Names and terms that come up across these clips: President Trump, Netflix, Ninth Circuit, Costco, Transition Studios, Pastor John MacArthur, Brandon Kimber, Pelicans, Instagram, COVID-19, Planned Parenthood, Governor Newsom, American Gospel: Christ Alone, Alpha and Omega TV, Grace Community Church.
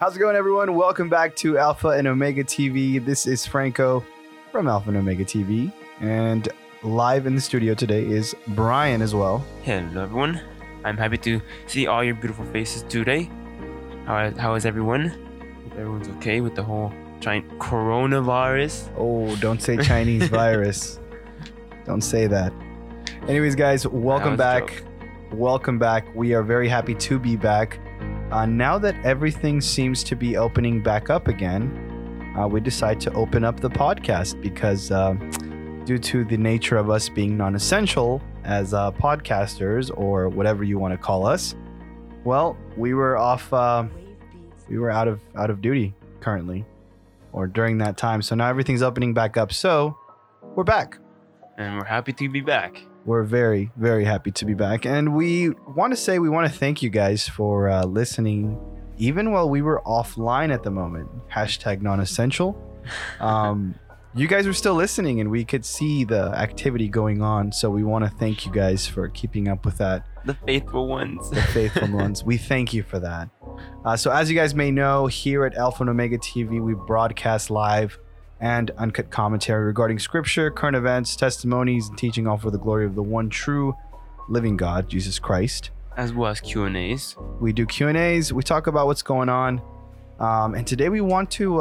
How's it going, everyone? Welcome back to Alpha and Omega TV. This is Franco from Alpha and Omega TV. And live in the studio today is Brian as well. Hello, everyone. I'm happy to see all your beautiful faces today. How is everyone? Hope everyone's okay with the whole coronavirus. Oh, don't say Chinese virus. Don't say that. Anyways, guys, welcome back. Welcome back. We are very happy to be back. Now that everything seems to be opening back up again, we decide to open up the podcast because due to the nature of us being non-essential as podcasters or whatever you want to call us, well, we were out of duty currently or during that time. So now everything's opening back up. So we're back. And we're happy to be back. We're very, very happy to be back. And we want to thank you guys for listening, even while we were offline at the moment. Hashtag non-essential. You guys were still listening and we could see the activity going on. So we want to thank you guys for keeping up with that. The faithful ones. The faithful ones. We thank you for that. So as you guys may know, here at Alpha and Omega TV, we broadcast live and uncut commentary regarding scripture, current events, testimonies, and teaching, all for the glory of the one true living God, Jesus Christ. As well as Q&As. We do Q&As. We talk about what's going on. And today we want to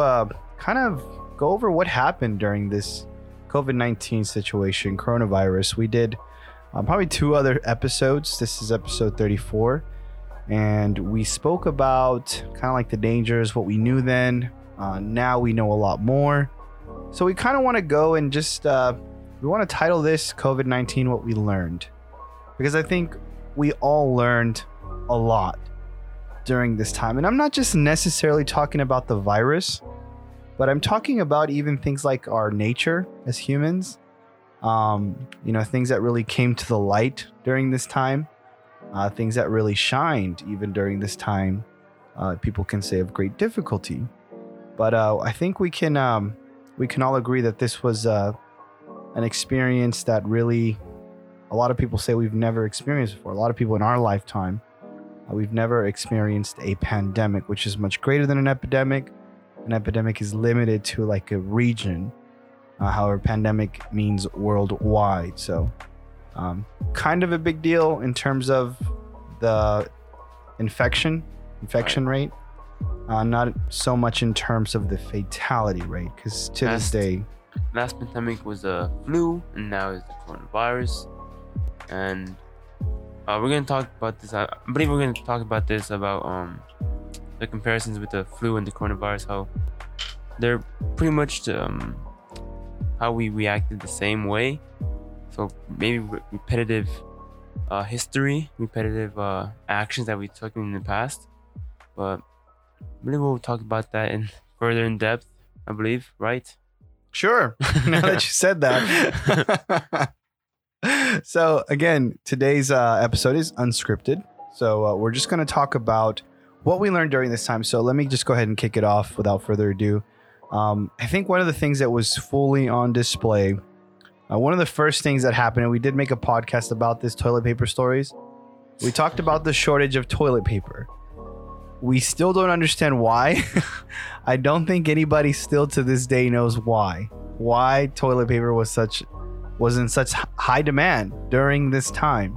kind of go over what happened during this COVID-19 situation, coronavirus. We did probably two other episodes. This is episode 34. And we spoke about kind of like the dangers, what we knew then. Now we know a lot more. So we kind of want to go and just, we want to title this COVID-19, What We Learned. Because I think we all learned a lot during this time. And I'm not just necessarily talking about the virus, but I'm talking about even things like our nature as humans. Things that really came to the light during this time. Things that really shined even during this time. People can say of great difficulty. But I think we can all agree that this was an experience that really a lot of people say we've never experienced before. A lot of people in our lifetime, we've never experienced a pandemic, which is much greater than an epidemic. An epidemic is limited to like a region. However, pandemic means worldwide. So kind of a big deal in terms of the infection rate. Not so much in terms of the fatality rate, because to this day, last pandemic was a flu, and now it's the coronavirus. And we're gonna talk about this. I believe we're gonna talk about this about the comparisons with the flu and the coronavirus. How they're pretty much how we reacted the same way. So maybe repetitive history, repetitive actions that we took in the past, but. I believe we'll talk about that in further in depth, I believe, right? Sure. Now that you said that. So again, today's episode is unscripted. So we're just going to talk about what we learned during this time. So let me just go ahead and kick it off without further ado. I think one of the things that was fully on display, one of the first things that happened, and we did make a podcast about this, toilet paper stories. We talked about the shortage of toilet paper. We still don't understand why. I don't think anybody still to this day knows why toilet paper was in such high demand during this time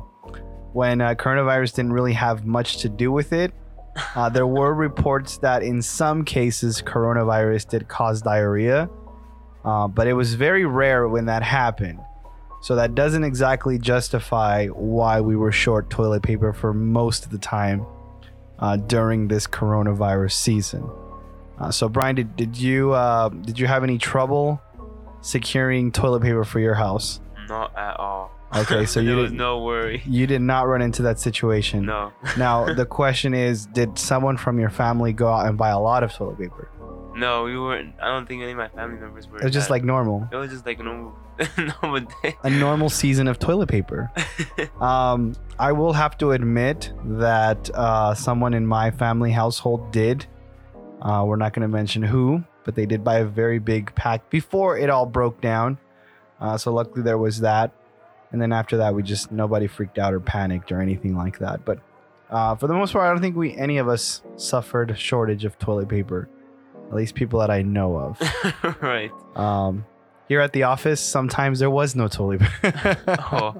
when coronavirus didn't really have much to do with it. There were reports that in some cases coronavirus did cause diarrhea, but it was very rare when that happened. So that doesn't exactly justify why we were short toilet paper for most of the time. During this coronavirus season. So Brian, did you have any trouble securing toilet paper for your house? Not at all. Okay, so there was no worry. You did not run into that situation. No. Now, the question is, did someone from your family go out and buy a lot of toilet paper? No, we weren't. I don't think any of my family members were. It was just like normal. It was just like normal day. A normal season of toilet paper. I will have to admit that someone in my family household did. We're not going to mention who, but they did buy a very big pack before it all broke down. So luckily there was that. And then after that, nobody freaked out or panicked or anything like that. But For the most part, I don't think any of us suffered a shortage of toilet paper. At least people that I know of. Right. Here at the office, sometimes there was no toilet paper. Oh.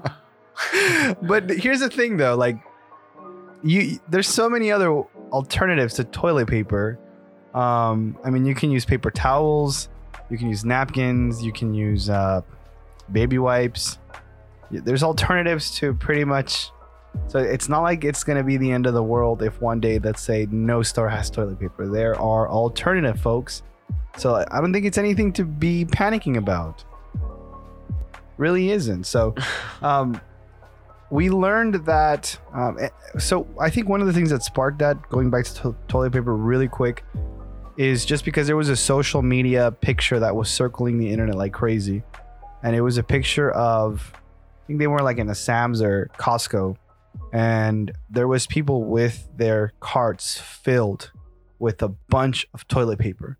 But here's the thing, though. Like, there's so many other alternatives to toilet paper. I mean, you can use paper towels. You can use napkins. You can use baby wipes. There's alternatives to pretty much. So it's not like it's going to be the end of the world if one day, let's say, no store has toilet paper. There are alternative, folks. So I don't think it's anything to be panicking about. Really isn't. So we learned that. So I think one of the things that sparked that, going back to toilet paper really quick, is just because there was a social media picture that was circling the internet like crazy. And it was a picture of, I think they were like in a Sam's or Costco. And there was people with their carts filled with a bunch of toilet paper.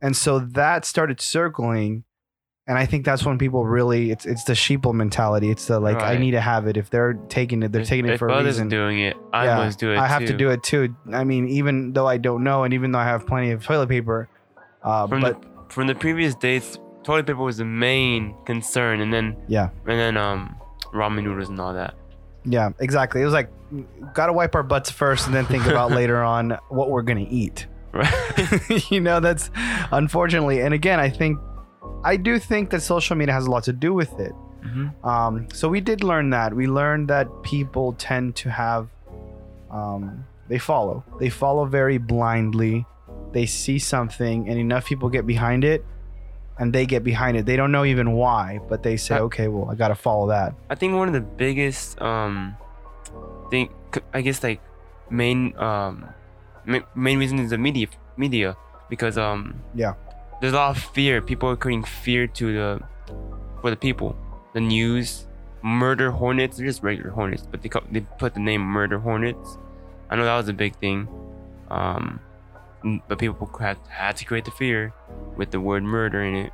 And so that started circling. And I think that's when people really, it's the sheeple mentality. It's the like, right. I need to have it. If they're taking it, they're taking it for a reason. If others are doing it, I must do it too. I have to do it too. I mean, even though I don't know, and even though I have plenty of toilet paper. From the previous days, toilet paper was the main concern. And then, ramen noodles and all that. Yeah, exactly. It was like, gotta wipe our butts first and then think about later on what we're gonna eat. Right. That's unfortunately. And again, I do think that social media has a lot to do with it. Mm-hmm. So we did learn that. We learned that people tend to have, they follow very blindly. They see something and enough people get behind it. And they get behind it. They don't know even why, but they say, okay, well, I got to follow that. I think one of the biggest main reason is the media because there's a lot of fear. People are creating fear for the people. The news, murder hornets, they're just regular hornets, but they put the name murder hornets. I know that was a big thing. But people had to create the fear with the word murder in it.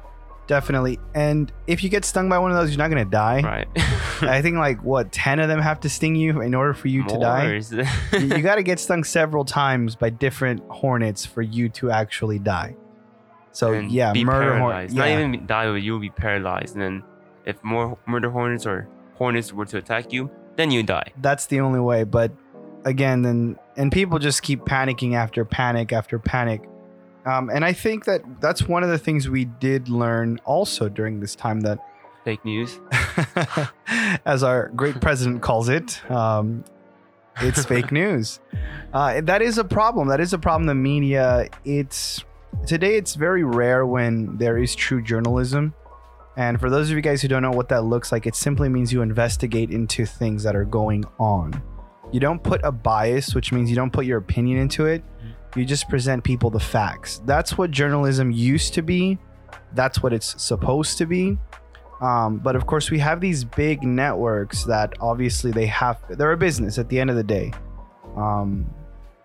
Definitely. And if you get stung by one of those, you're not going to die. Right. I think 10 of them have to sting you in order for you to die. You got to get stung several times by different hornets for you to actually die. So and murder hornets. Yeah. Not even die, but you'll be paralyzed. And then if more murder hornets or hornets were to attack you, then you die. That's the only way. But again, and people just keep panicking after panic after panic. And I think that's one of the things we did learn also during this time, that fake news, as our great president calls it, it's fake news. That is a problem. That is a problem. The media, it's very rare when there is true journalism. And for those of you guys who don't know what that looks like, it simply means you investigate into things that are going on. You don't put a bias, which means you don't put your opinion into it. You just present people the facts. That's what journalism used to be. That's what it's supposed to be. But of course, we have these big networks that obviously they're a business at the end of the day.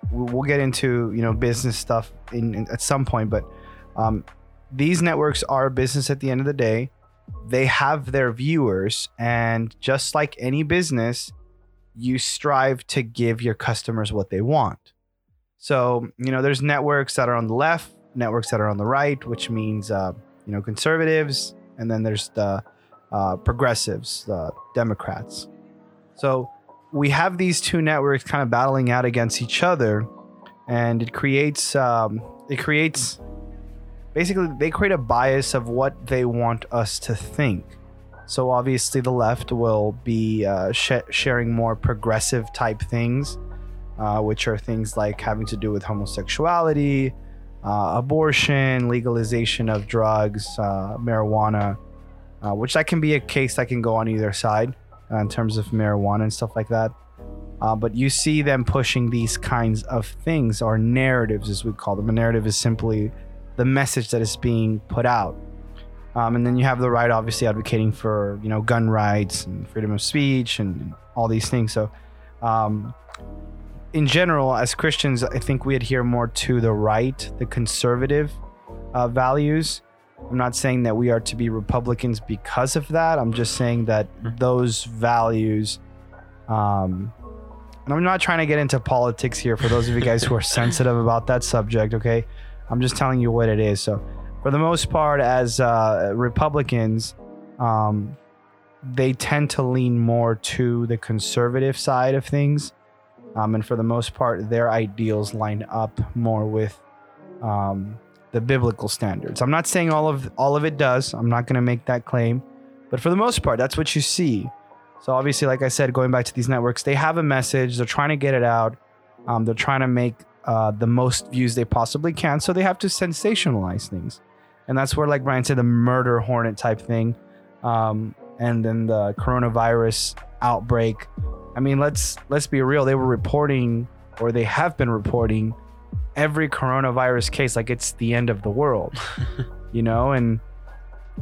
We'll get into, business stuff at some point, but these networks are a business at the end of the day. They have their viewers, and just like any business, you strive to give your customers what they want. So, there's networks that are on the left, networks that are on the right, which means, conservatives. And then there's the progressives, the Democrats. So we have these two networks kind of battling out against each other. And they create a bias of what they want us to think. So obviously the left will be sharing more progressive type things, which are things like having to do with homosexuality, abortion, legalization of drugs, marijuana, which that can be a case that can go on either side in terms of marijuana and stuff like that. But you see them pushing these kinds of things, or narratives as we call them. A narrative is simply the message that is being put out. And then you have the right, obviously, advocating for, gun rights and freedom of speech and all these things. So in general, as Christians, I think we adhere more to the right, the conservative values. I'm not saying that we are to be Republicans because of that. I'm just saying that those values and I'm not trying to get into politics here for those of you guys who are sensitive about that subject, okay? I'm just telling you what it is. So for the most part, as Republicans, they tend to lean more to the conservative side of things. And for the most part, their ideals line up more with the biblical standards. I'm not saying all of it does. I'm not going to make that claim. But for the most part, that's what you see. So obviously, like I said, going back to these networks, they have a message. They're trying to get it out. They're trying to make the most views they possibly can. So they have to sensationalize things. And that's where, like Brian said, the murder hornet type thing. And then the coronavirus outbreak. I mean, let's be real. They were reporting, or they have been reporting, every coronavirus case like it's the end of the world, you know? And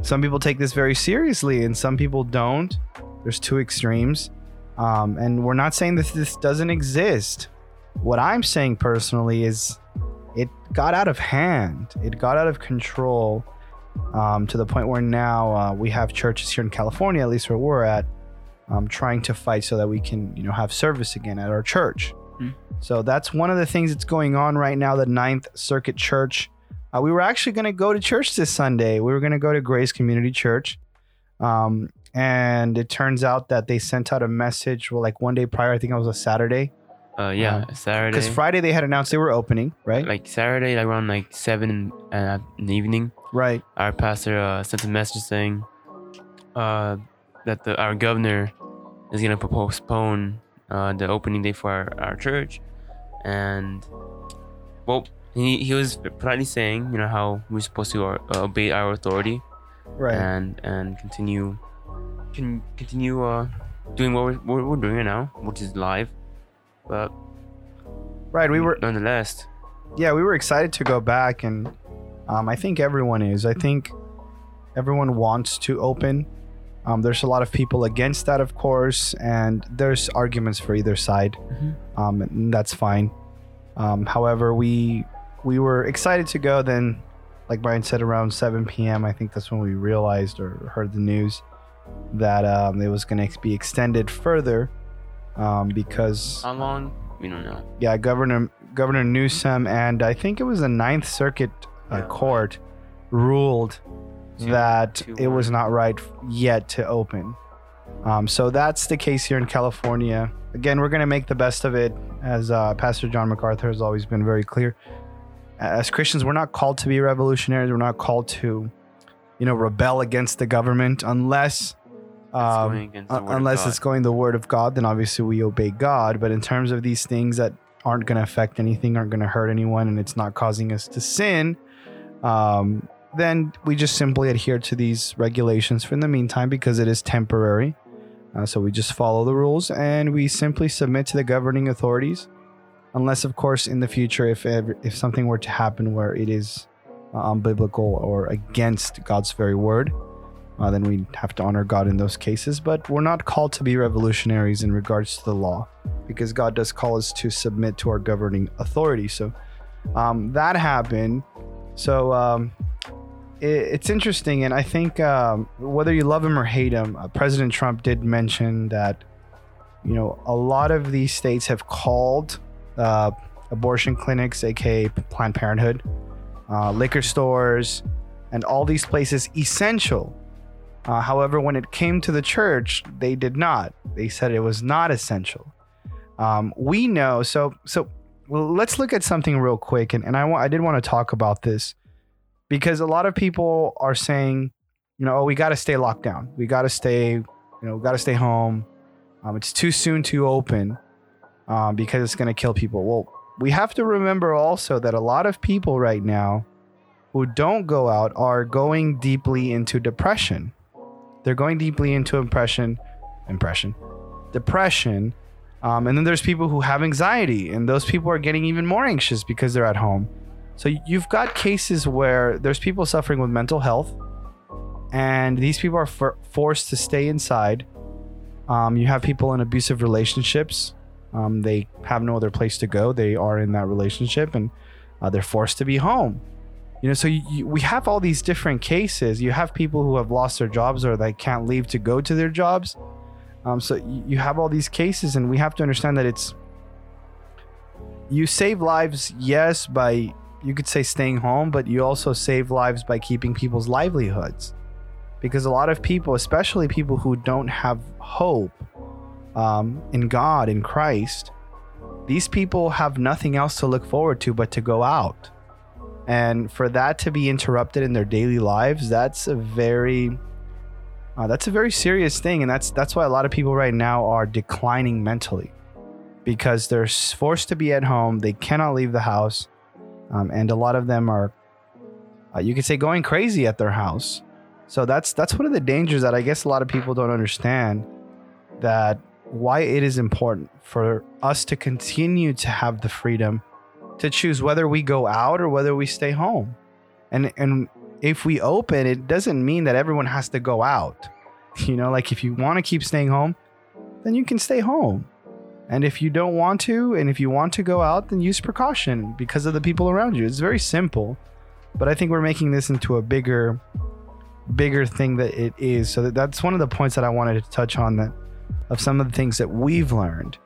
some people take this very seriously and some people don't. There's two extremes. And we're not saying that this doesn't exist. What I'm saying personally is it got out of hand. It got out of control to the point where now we have churches here in California, at least where we're at, trying to fight so that we can, you know, have service again at our church. Mm. So that's one of the things that's going on right now, the Ninth Circuit Church. We were actually going to go to church this Sunday. We were going to go to Grace Community Church. And it turns out that they sent out a message, well, like one day prior, I think it was a Saturday. Saturday. Because Friday they had announced they were opening, right? Like Saturday, like around like 7 in the evening. Right. Our pastor sent a message saying that our governor is going to postpone the opening day for our church. And, well, he was politely saying, you know, how we're supposed to obey our authority. Right. And continue doing what we're doing right now, which is live. But right, we were nonetheless. Yeah, we were excited to go back, and I think everyone is. I think everyone wants to open. There's a lot of people against that, of course, and there's arguments for either side. Mm-hmm. And that's fine. However, we were excited to go. Then, like Brian said, around 7 p.m., I think that's when we realized or heard the news that it was going to be extended further because... How long? We don't know. Yeah, Governor Newsom and I think it was the Ninth Circuit Court ruled that it was not right yet to open. So that's the case here in California. Again, we're going to make the best of it, as Pastor John MacArthur has always been very clear. As Christians, we're not called to be revolutionaries. We're not called to, you know, rebel against the government unless it's going the word of God. Then obviously we obey God. But in terms of these things that aren't going to affect anything, aren't going to hurt anyone, and it's not causing us to sin, then we just simply adhere to these regulations for in the meantime because it is temporary. So we just follow the rules and we simply submit to the governing authorities. Unless, of course, in the future, if something were to happen where it is unbiblical or against God's very word, then we have to honor God in those cases. But we're not called to be revolutionaries in regards to the law, because God does call us to submit to our governing authority. So that happened. So it's interesting. And I think whether you love him or hate him, President Trump did mention that, you know, a lot of these states have called abortion clinics, aka Planned Parenthood, liquor stores, and all these places essential. However, when it came to the church, they did not. They said it was not essential. We know. So let's look at something real quick, and I did want to talk about this because a lot of people are saying, you know, oh, we got to stay locked down. We got to stay, you know, we got to stay home. It's too soon to open. Because it's going to kill people. Well, we have to remember also that a lot of people right now who don't go out are going deeply into depression. They're going deeply into depression. And then there's people who have anxiety, and those people are getting even more anxious because they're at home. So you've got cases where there's people suffering with mental health, and these people are forced to stay inside. You have people in abusive relationships. They have no other place to go. They are in that relationship, and they're forced to be home. You know, so we have all these different cases. You have people who have lost their jobs or they can't leave to go to their jobs. So you have all these cases, and we have to understand that it's you save lives, yes, by, you could say, staying home, but you also save lives by keeping people's livelihoods. Because a lot of people, especially people who don't have hope in God, in Christ, these people have nothing else to look forward to but to go out. And for that to be interrupted in their daily lives, that's a very serious thing. And that's why a lot of people right now are declining mentally, because they're forced to be at home. They cannot leave the house. And a lot of them are, you could say, going crazy at their house. So that's one of the dangers that I guess a lot of people don't understand, that why it is important for us to continue to have the freedom to choose whether we go out or whether we stay home. And if we open, it doesn't mean that everyone has to go out. You know, like if you want to keep staying home, then you can stay home. And if you don't want to, and if you want to go out, then use precaution because of the people around you. It's very simple, but I think we're making this into a bigger thing that it is. So that's one of the points that I wanted to touch on, that of some of the things that we've learned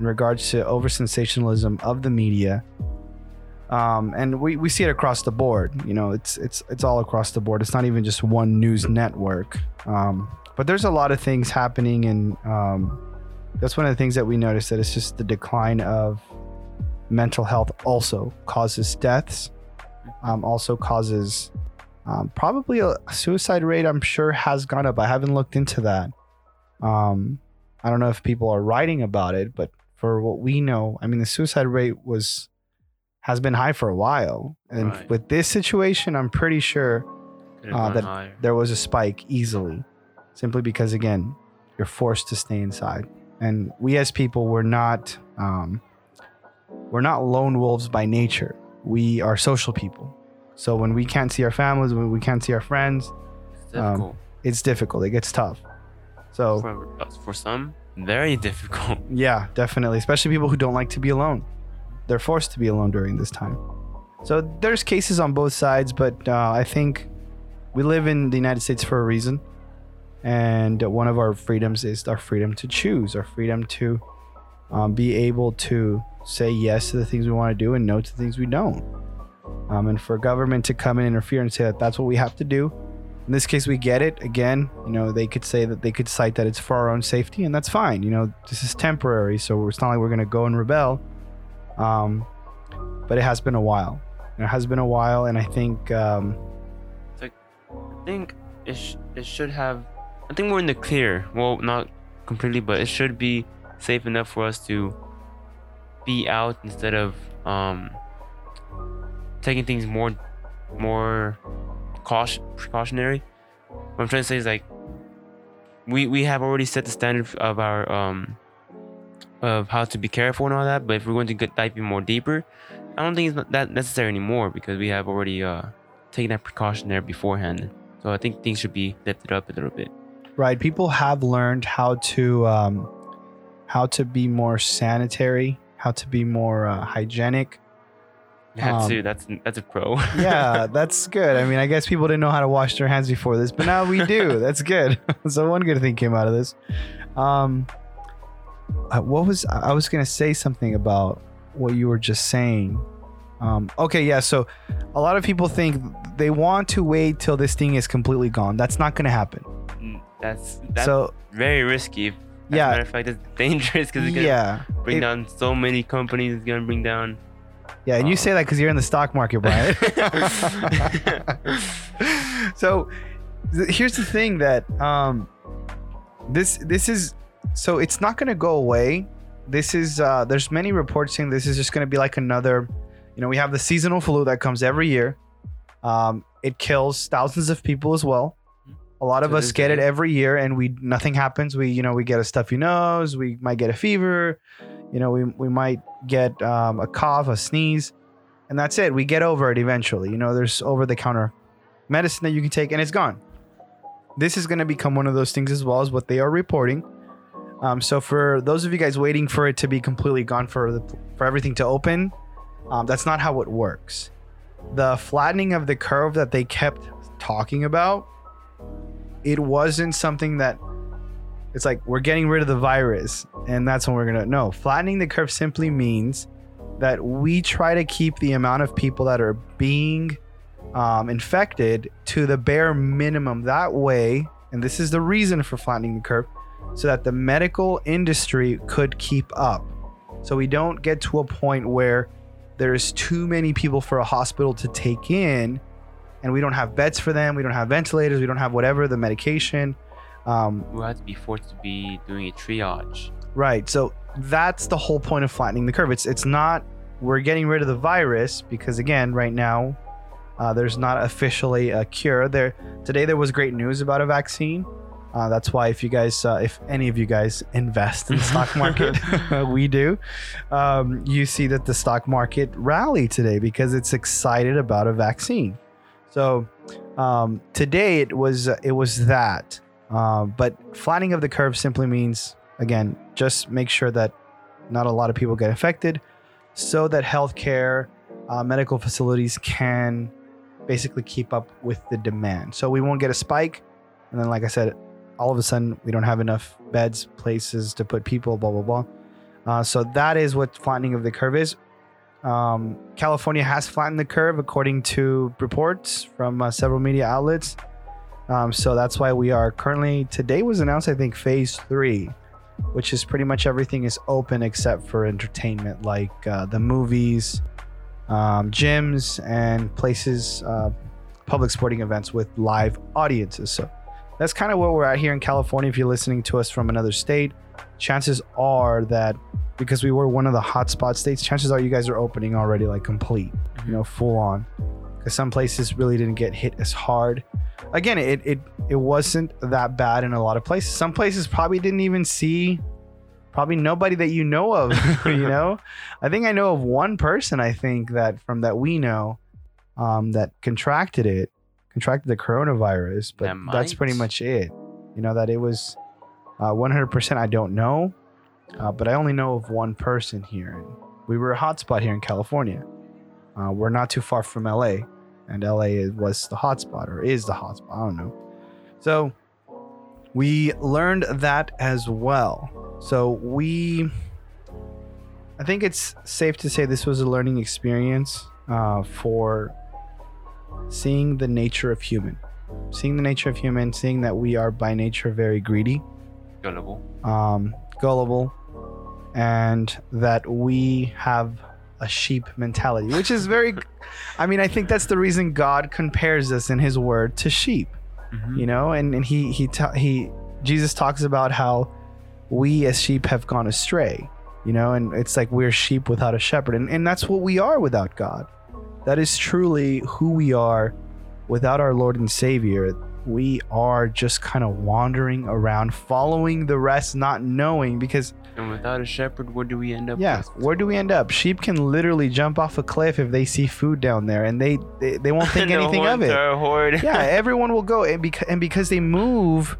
in regards to over-sensationalism of the media. And we see it across the board. You know, it's all across the board. It's not even just one news network. But there's a lot of things happening, and that's one of the things that we noticed, that it's just the decline of mental health also causes deaths, also causes probably a suicide rate, I'm sure, has gone up. I haven't looked into that. I don't know if people are writing about it, but for what we know, I mean, the suicide rate has been high for a while. And right. With this situation, I'm pretty sure that higher. There was a spike easily, simply because, again, you're forced to stay inside. And we as people, we're not lone wolves by nature. We are social people. So when we can't see our families, when we can't see our friends, it's difficult. It gets tough. So for some, very difficult. Yeah, definitely. Especially people who don't like to be alone. They're forced to be alone during this time. So there's cases on both sides, but I think we live in the United States for a reason. And one of our freedoms is our freedom to choose, our freedom to be able to say yes to the things we want to do and no to the things we don't. And for government to come and interfere and say that that's what we have to do. In this case, we get it. Again, you know, they could cite that it's for our own safety, and that's fine. You know, this is temporary, so it's not like we're going to go and rebel. But it has been a while. And I think I think we're in the clear. Well, not completely, but it should be safe enough for us to be out instead of taking things more precautionary. What I'm trying to say is, like, we have already set the standard of our of how to be careful and all that, but if we're going to get dive more deeper, I don't think it's that necessary anymore, because we have already taken that precautionary beforehand. So I think things should be lifted up a little bit. Right. People have learned how to be more sanitary, how to be more hygienic. That's a pro. Yeah, that's good. I mean, I guess people didn't know how to wash their hands before this, but now we do. That's good. So one good thing came out of this. I was going to say something about what you were just saying. Okay. Yeah. So a lot of people think they want to wait till this thing is completely gone. That's not going to happen. That's so very risky. As a matter of fact, it's dangerous, because it's going to bring down so many companies. It's going to bring down. Yeah, and you say that because you're in the stock market, Brian. So here's the thing, that this is, so it's not going to go away. This is there's many reports saying this is just going to be like another, you know, we have the seasonal flu that comes every year. It kills thousands of people as well. A lot of us get it every year, and nothing happens. We get a stuffy nose. We might get a fever. You know, we might get a cough, a sneeze, and that's it. We get over it eventually. You know, there's over-the-counter medicine that you can take, and it's gone. This is going to become one of those things as well, as what they are reporting. So for those of you guys waiting for it to be completely gone, for everything to open, that's not how it works. The flattening of the curve that they kept talking about, it wasn't something that it's like we're getting rid of the virus and that's when we're going to. No, flattening the curve simply means that we try to keep the amount of people that are being infected to the bare minimum. That way, and this is the reason for flattening the curve, so that the medical industry could keep up. So we don't get to a point where there's too many people for a hospital to take in, and we don't have beds for them, we don't have ventilators, we don't have whatever, the medication. We'll have to be forced to be doing a triage. Right, so that's the whole point of flattening the curve. It's not we're getting rid of the virus, because again, right now, there's not officially a cure. Today there was great news about a vaccine. That's why if you guys, if any of you guys invest in the stock market, we do, you see that the stock market rallied today because it's excited about a vaccine. So today it was that. But flattening of the curve simply means, again, just make sure that not a lot of people get infected so that healthcare, medical facilities can basically keep up with the demand. So we won't get a spike. And then, like I said, all of a sudden we don't have enough beds, places to put people, blah, blah, blah. So that is what flattening of the curve is. California has flattened the curve according to reports from several media outlets. So that's why we are currently, today was announced, I think, phase 3, which is pretty much everything is open except for entertainment, like the movies, gyms, and places, public sporting events with live audiences. So that's kind of where we're at here in California. If you're listening to us from another state, chances are that because we were one of the hotspot states, chances are you guys are opening already, like complete, you know, full on. Because some places really didn't get hit as hard. Again, it wasn't that bad in a lot of places. Some places probably didn't even see, probably nobody that you know of, you know? I think I know of one person, I think, that from that we know, that contracted the coronavirus, but that's pretty much it. You know, that it was 100%, I don't know, but I only know of one person here. And we were a hotspot here in California. We're not too far from LA, and LA was the hotspot, or is the hotspot, I don't know. So we learned that as well. So I think it's safe to say this was a learning experience for seeing the nature of human, seeing that we are by nature very greedy, gullible, and that we have a sheep mentality, which is very, I mean, I think that's the reason God compares us in his word to sheep, you know, and Jesus talks about how we as sheep have gone astray, you know, and it's like we're sheep without a shepherd. And that's what we are without God. That is truly who we are without our Lord and Savior. We are just kind of wandering around, following the rest, not knowing, because... And without a shepherd, where do we end up? Yeah, where do we end up? Sheep can literally jump off a cliff if they see food down there, and they won't think anything of it. Yeah, everyone will go, and because they move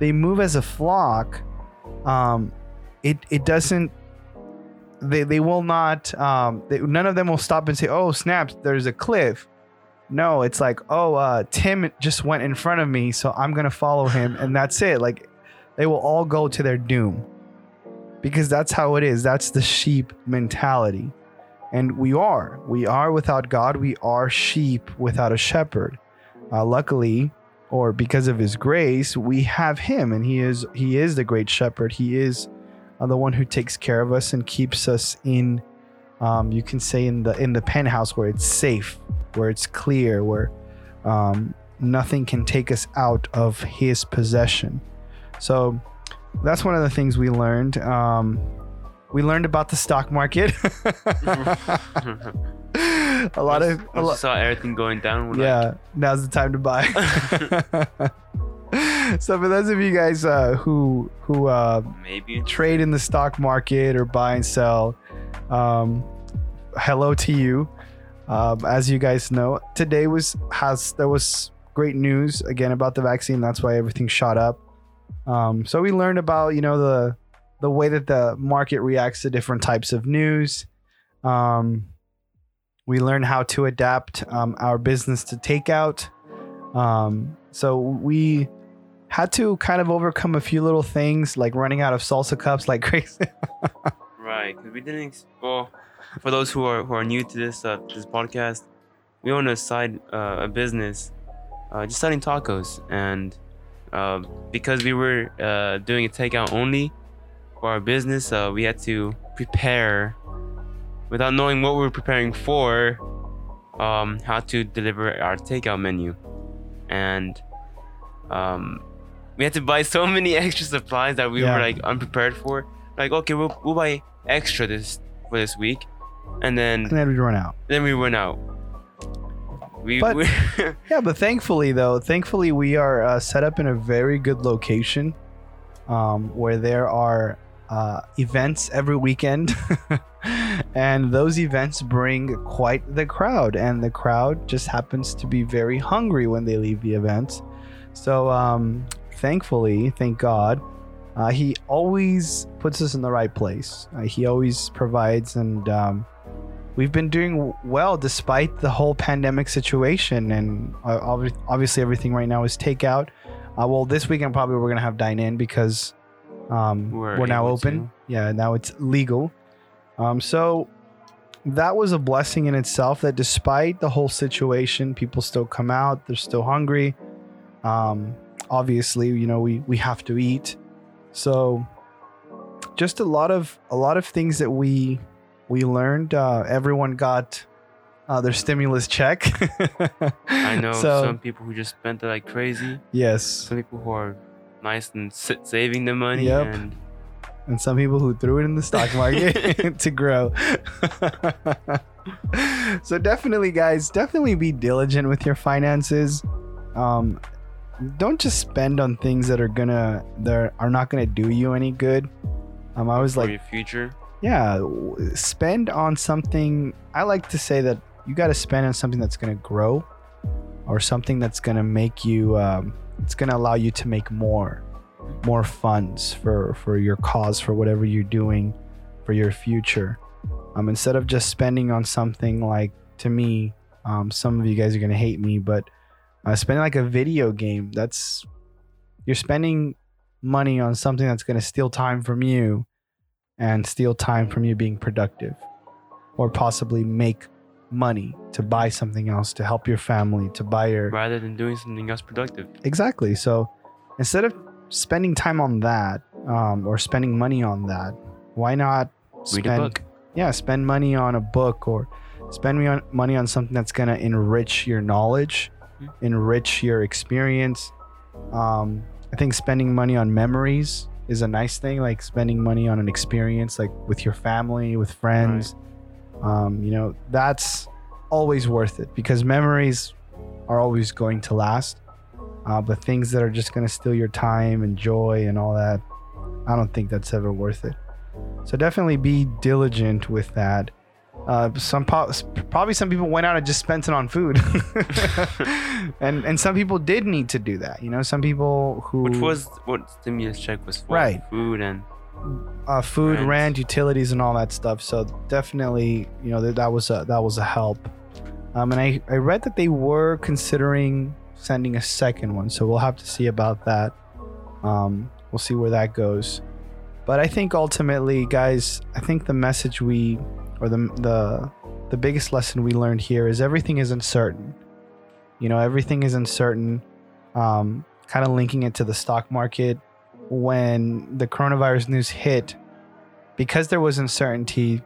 as a flock, it doesn't... They will not, none of them will stop and say, oh, snaps, there's a cliff. No, it's like, oh, Tim just went in front of me, so I'm going to follow him. And that's it. Like, they will all go to their doom because that's how it is. That's the sheep mentality. And we are without God. We are sheep without a shepherd. Luckily, or because of his grace, we have him, and he is the great shepherd. He is the one who takes care of us and keeps us in, you can say, in the penthouse where it's safe, where it's clear, where nothing can take us out of his possession. So that's one of the things we learned. We learned about the stock market. I saw everything going down. Yeah, now's the time to buy. So for those of you guys who maybe trade in the stock market or buy and sell, hello to you. As you guys know, today there was great news again about the vaccine. That's why everything shot up. So we learned about, you know, the way that the market reacts to different types of news. We learned how to adapt our business to takeout. So we had to kind of overcome a few little things, like running out of salsa cups like crazy. Right, because we didn't... Well, for those who are new to this podcast, we own a business, just selling tacos, and because we were doing a takeout only for our business, we had to prepare without knowing what we were preparing for, how to deliver our takeout menu, and we had to buy so many extra supplies that we were like unprepared for. Like, okay, we'll buy extra for this week, and then we run out. But thankfully we are set up in a very good location, where there are events every weekend, and those events bring quite the crowd, and the crowd just happens to be very hungry when they leave the event. So thankfully, thank God, he always puts us in the right place. He always provides, and we've been doing well despite the whole pandemic situation, and obviously everything right now is takeout. Well, this weekend probably we're gonna have dine-in because we're now open. Now it's legal. So that was a blessing in itself, that despite the whole situation, people still come out. They're still hungry. Obviously, we have to eat. So just a lot of things that we learned. Everyone got their stimulus check. I know some people who just spent it like crazy. Yes. Some people who are nice and saving the money. Yep. And some people who threw it in the stock market to grow. So definitely, guys, be diligent with your finances. Don't just spend on things that are not gonna do you any good. I was like, for your future. Yeah, spend on something. I like to say that you got to spend on something that's gonna grow, or something that's gonna make you. It's gonna allow you to make more funds for your cause, for whatever you're doing, for your future. Instead of just spending on something like, to me, some of you guys are gonna hate me, but. Spending like a video game, you're spending money on something that's going to steal time from you, and steal time from you being productive, or possibly make money to buy something else, to help your family, rather than doing something else productive. Exactly. So instead of spending time on that, or spending money on that, why not spend money on a book, or spend money on something that's going to enrich your knowledge, enrich your experience. I think spending money on memories is a nice thing, like spending money on an experience, like with your family, with friends. Right. That's always worth it, because memories are always going to last. But things that are just going to steal your time and joy and all that, I don't think that's ever worth it. So definitely be diligent with that. Probably some people went out and just spent it on food, and some people did need to do that. Some people who, which was what stimulus check was for, right? Food and food, rent, utilities, and all that stuff. So definitely, that was a help. And I read that they were considering sending a second one, so we'll have to see about that. We'll see where that goes. But I think ultimately, guys, I think the message the biggest lesson we learned here is everything is uncertain. Everything is uncertain. Kind of linking it to the stock market, when the coronavirus news hit, because there was uncertainty,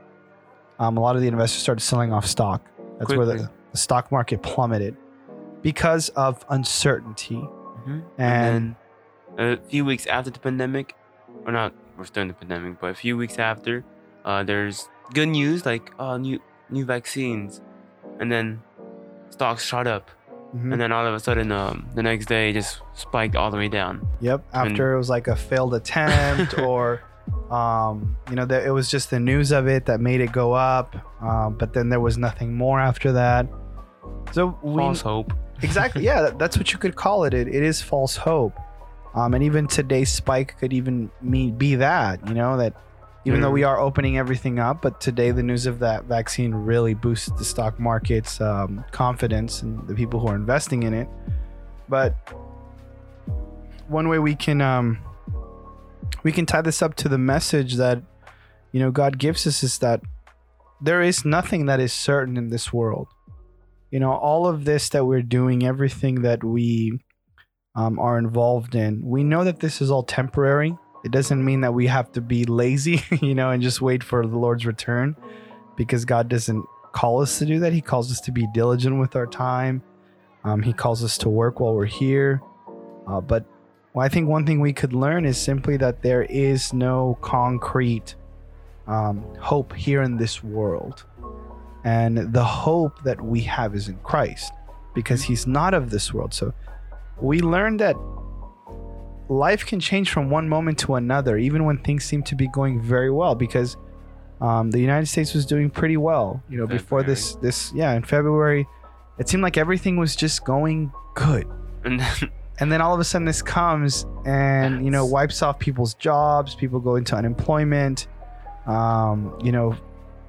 a lot of the investors started selling off stock. That's quickly where the stock market plummeted, because of uncertainty. Mm-hmm. And then a few weeks after the pandemic, or not, we're still in the pandemic, but a few weeks after, there's good news, like new vaccines, and then stocks shot up. Mm-hmm. And then all of a sudden, the next day just spiked all the way down. Yep. After it was like a failed attempt, or it was just the news of it that made it go up, but then there was nothing more after that. So false hope. Exactly. Yeah, that's what you could call it. It is false hope. And even today's spike could even be that, that even though we are opening everything up, but today the news of that vaccine really boosted the stock market's confidence and the people who are investing in it. But one way we can tie this up to the message that God gives us is that there is nothing that is certain in this world. You know, all of this that we're doing, everything that we are involved in, we know that this is all temporary. It doesn't mean that we have to be lazy, you know, and just wait for the Lord's return, because God doesn't call us to do that. He calls us to be diligent with our time. He calls us to work while we're here. But I think one thing we could learn is simply that there is no concrete hope here in this world. And the hope that we have is in Christ, because he's not of this world. So we learn that life can change from one moment to another, even when things seem to be going very well, because the United States was doing pretty well, you know, before this. Yeah. In February, it seemed like everything was just going good. And then all of a sudden this comes and, you know, wipes off people's jobs. People go into unemployment, you know,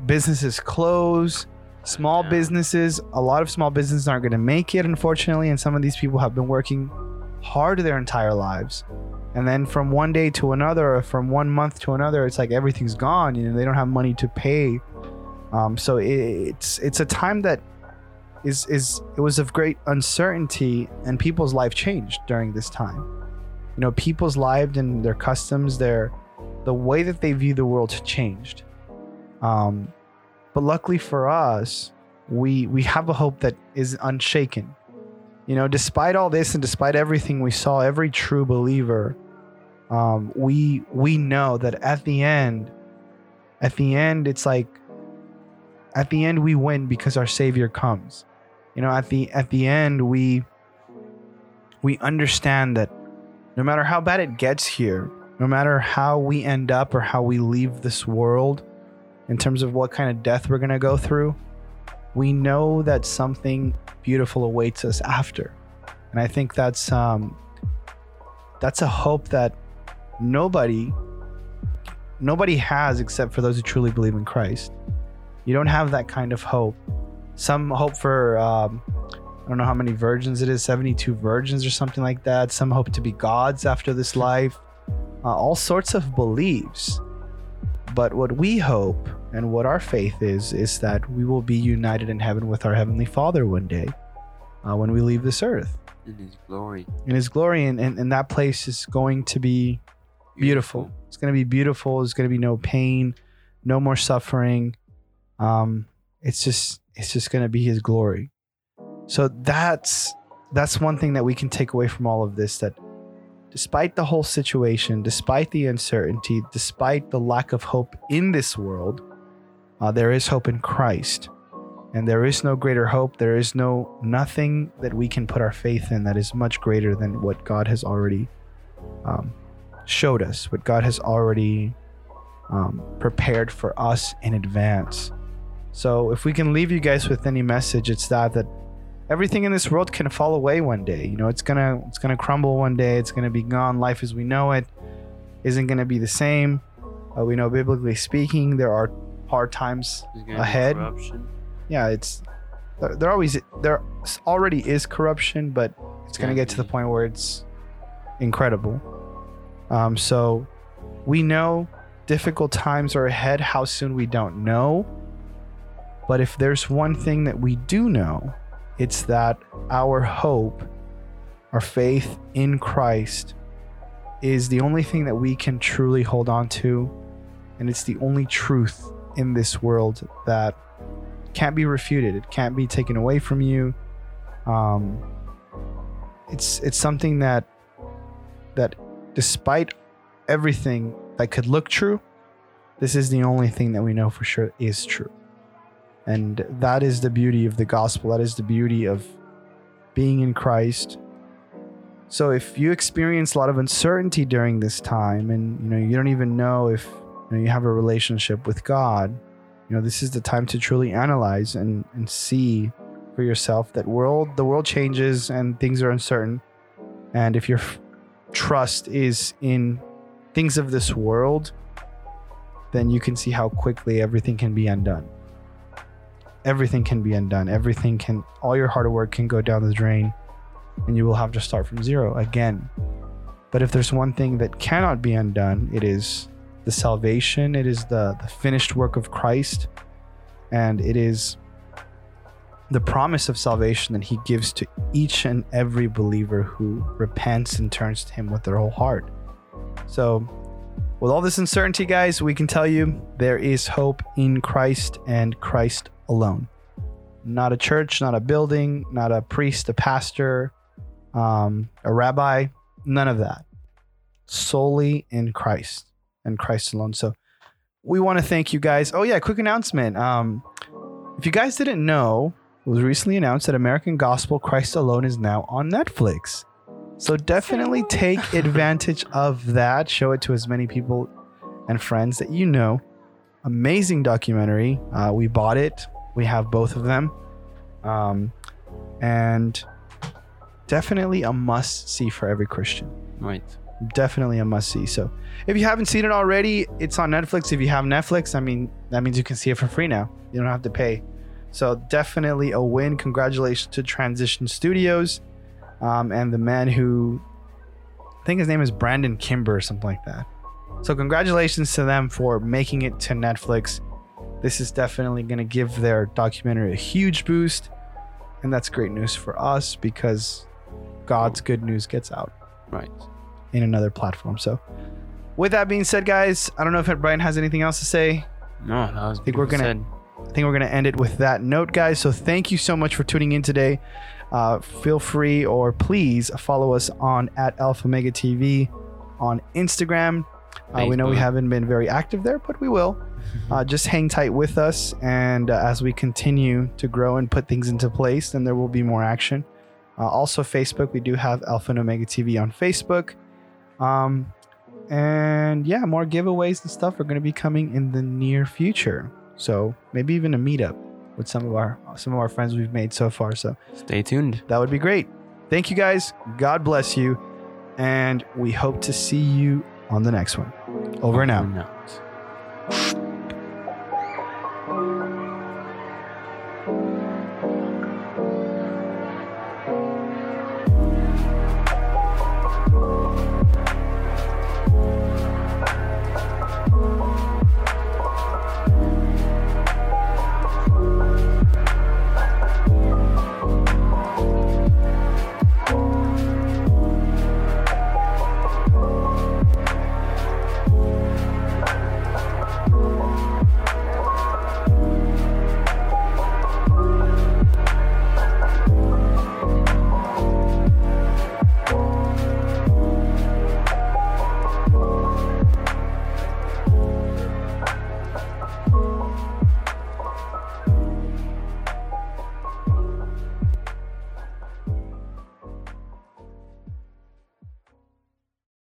businesses close, small businesses. A lot of small businesses aren't going to make it, unfortunately. And some of these people have been working hard their entire lives. And then from one day to another, or from one month to another, it's like everything's gone. You know, they don't have money to pay. So it's a time that it was of great uncertainty, and people's life changed during this time. You know, people's lives and their customs, the way that they view the world changed. But luckily for us, we have a hope that is unshaken. You know, despite all this and despite everything we saw, every true believer, we know that at the end, it's like, at the end, we win because our Savior comes. You know, at the end, we understand that no matter how bad it gets here, no matter how we end up or how we leave this world, in terms of what kind of death we're going to go through, we know that something beautiful awaits us after. And I think that's a hope that nobody has, except for those who truly believe in Christ. You don't have that kind of hope. Some hope for, I don't know how many virgins it is, 72 virgins or something like that. Some hope to be gods after this life, all sorts of beliefs. But what we hope and what our faith is that we will be united in heaven with our Heavenly Father one day when we leave this earth. In His glory. In His glory. And that place is going to be beautiful. It's going to be beautiful. There's going to be no pain, no more suffering. It's just going to be His glory. So that's one thing that we can take away from all of this, that despite the whole situation, despite the uncertainty, despite the lack of hope in this world, there is hope in Christ, and there is no greater hope. There is nothing that we can put our faith in that is much greater than what God has already showed us, what God has already prepared for us in advance. So if we can leave you guys with any message, it's that everything in this world can fall away one day. You know, it's gonna crumble one day. It's gonna be gone. Life as we know it isn't gonna be the same. We know, biblically speaking, there are hard times ahead. Yeah, there already is corruption, but it's gonna get to the point where it's incredible. So we know difficult times are ahead. How soon, we don't know. But if there's one thing that we do know, it's that our hope, our faith in Christ, is the only thing that we can truly hold on to. And it's the only truth in this world that can't be refuted. It can't be taken away from you. It's something that despite everything that could look true, this is the only thing that we know for sure is true. And that is the beauty of the gospel. That is the beauty of being in Christ. So if you experience a lot of uncertainty during this time, and you know, you don't even know if you have a relationship with God, you know, this is the time to truly analyze and see for yourself that the world changes and things are uncertain. And if your trust is in things of this world, then you can see how quickly everything can be undone. Everything can be undone. All your hard work can go down the drain, and you will have to start from zero again. But if there's one thing that cannot be undone, it is the salvation. It is the finished work of Christ. And it is the promise of salvation that he gives to each and every believer who repents and turns to him with their whole heart. So with all this uncertainty, guys, we can tell you there is hope in Christ and Christ alone. Not a church, not a building, not a priest, a pastor, a rabbi, none of that. Solely in Christ and Christ alone. So we want to thank you guys. Oh yeah, quick announcement. If you guys didn't know, it was recently announced that American Gospel: Christ Alone is now on Netflix. So definitely take advantage of that. Show it to as many people and friends that you know. Amazing documentary. We bought it. We have both of them. And definitely a must-see for every Christian. Right. Definitely a must-see. So if you haven't seen it already, it's on Netflix. If you have Netflix, I mean, that means you can see it for free now. You don't have to pay. So definitely a win. Congratulations to Transition Studios. And the man who, I think his name is Brandon Kimber or something like that. So congratulations to them for making it to Netflix. This is definitely going to give their documentary a huge boost. And that's great news for us because God's good news gets out. Right. In another platform. So with that being said, guys, I don't know if Brian has anything else to say. No, that was I think we're gonna end it with that note, guys. So thank you so much for tuning in today. Feel free or please follow us on @AlphaOmegaTV on Instagram. We know we haven't been very active there, but we will. Just hang tight with us, and as we continue to grow and put things into place, then there will be more action. Also Facebook, we do have Alpha and Omega TV on Facebook. And yeah, more giveaways and stuff are going to be coming in the near future. So maybe even a meetup with some of our friends we've made so far. So stay tuned. That would be great. Thank you guys. God bless you. And we hope to see you on the next one. Over and out.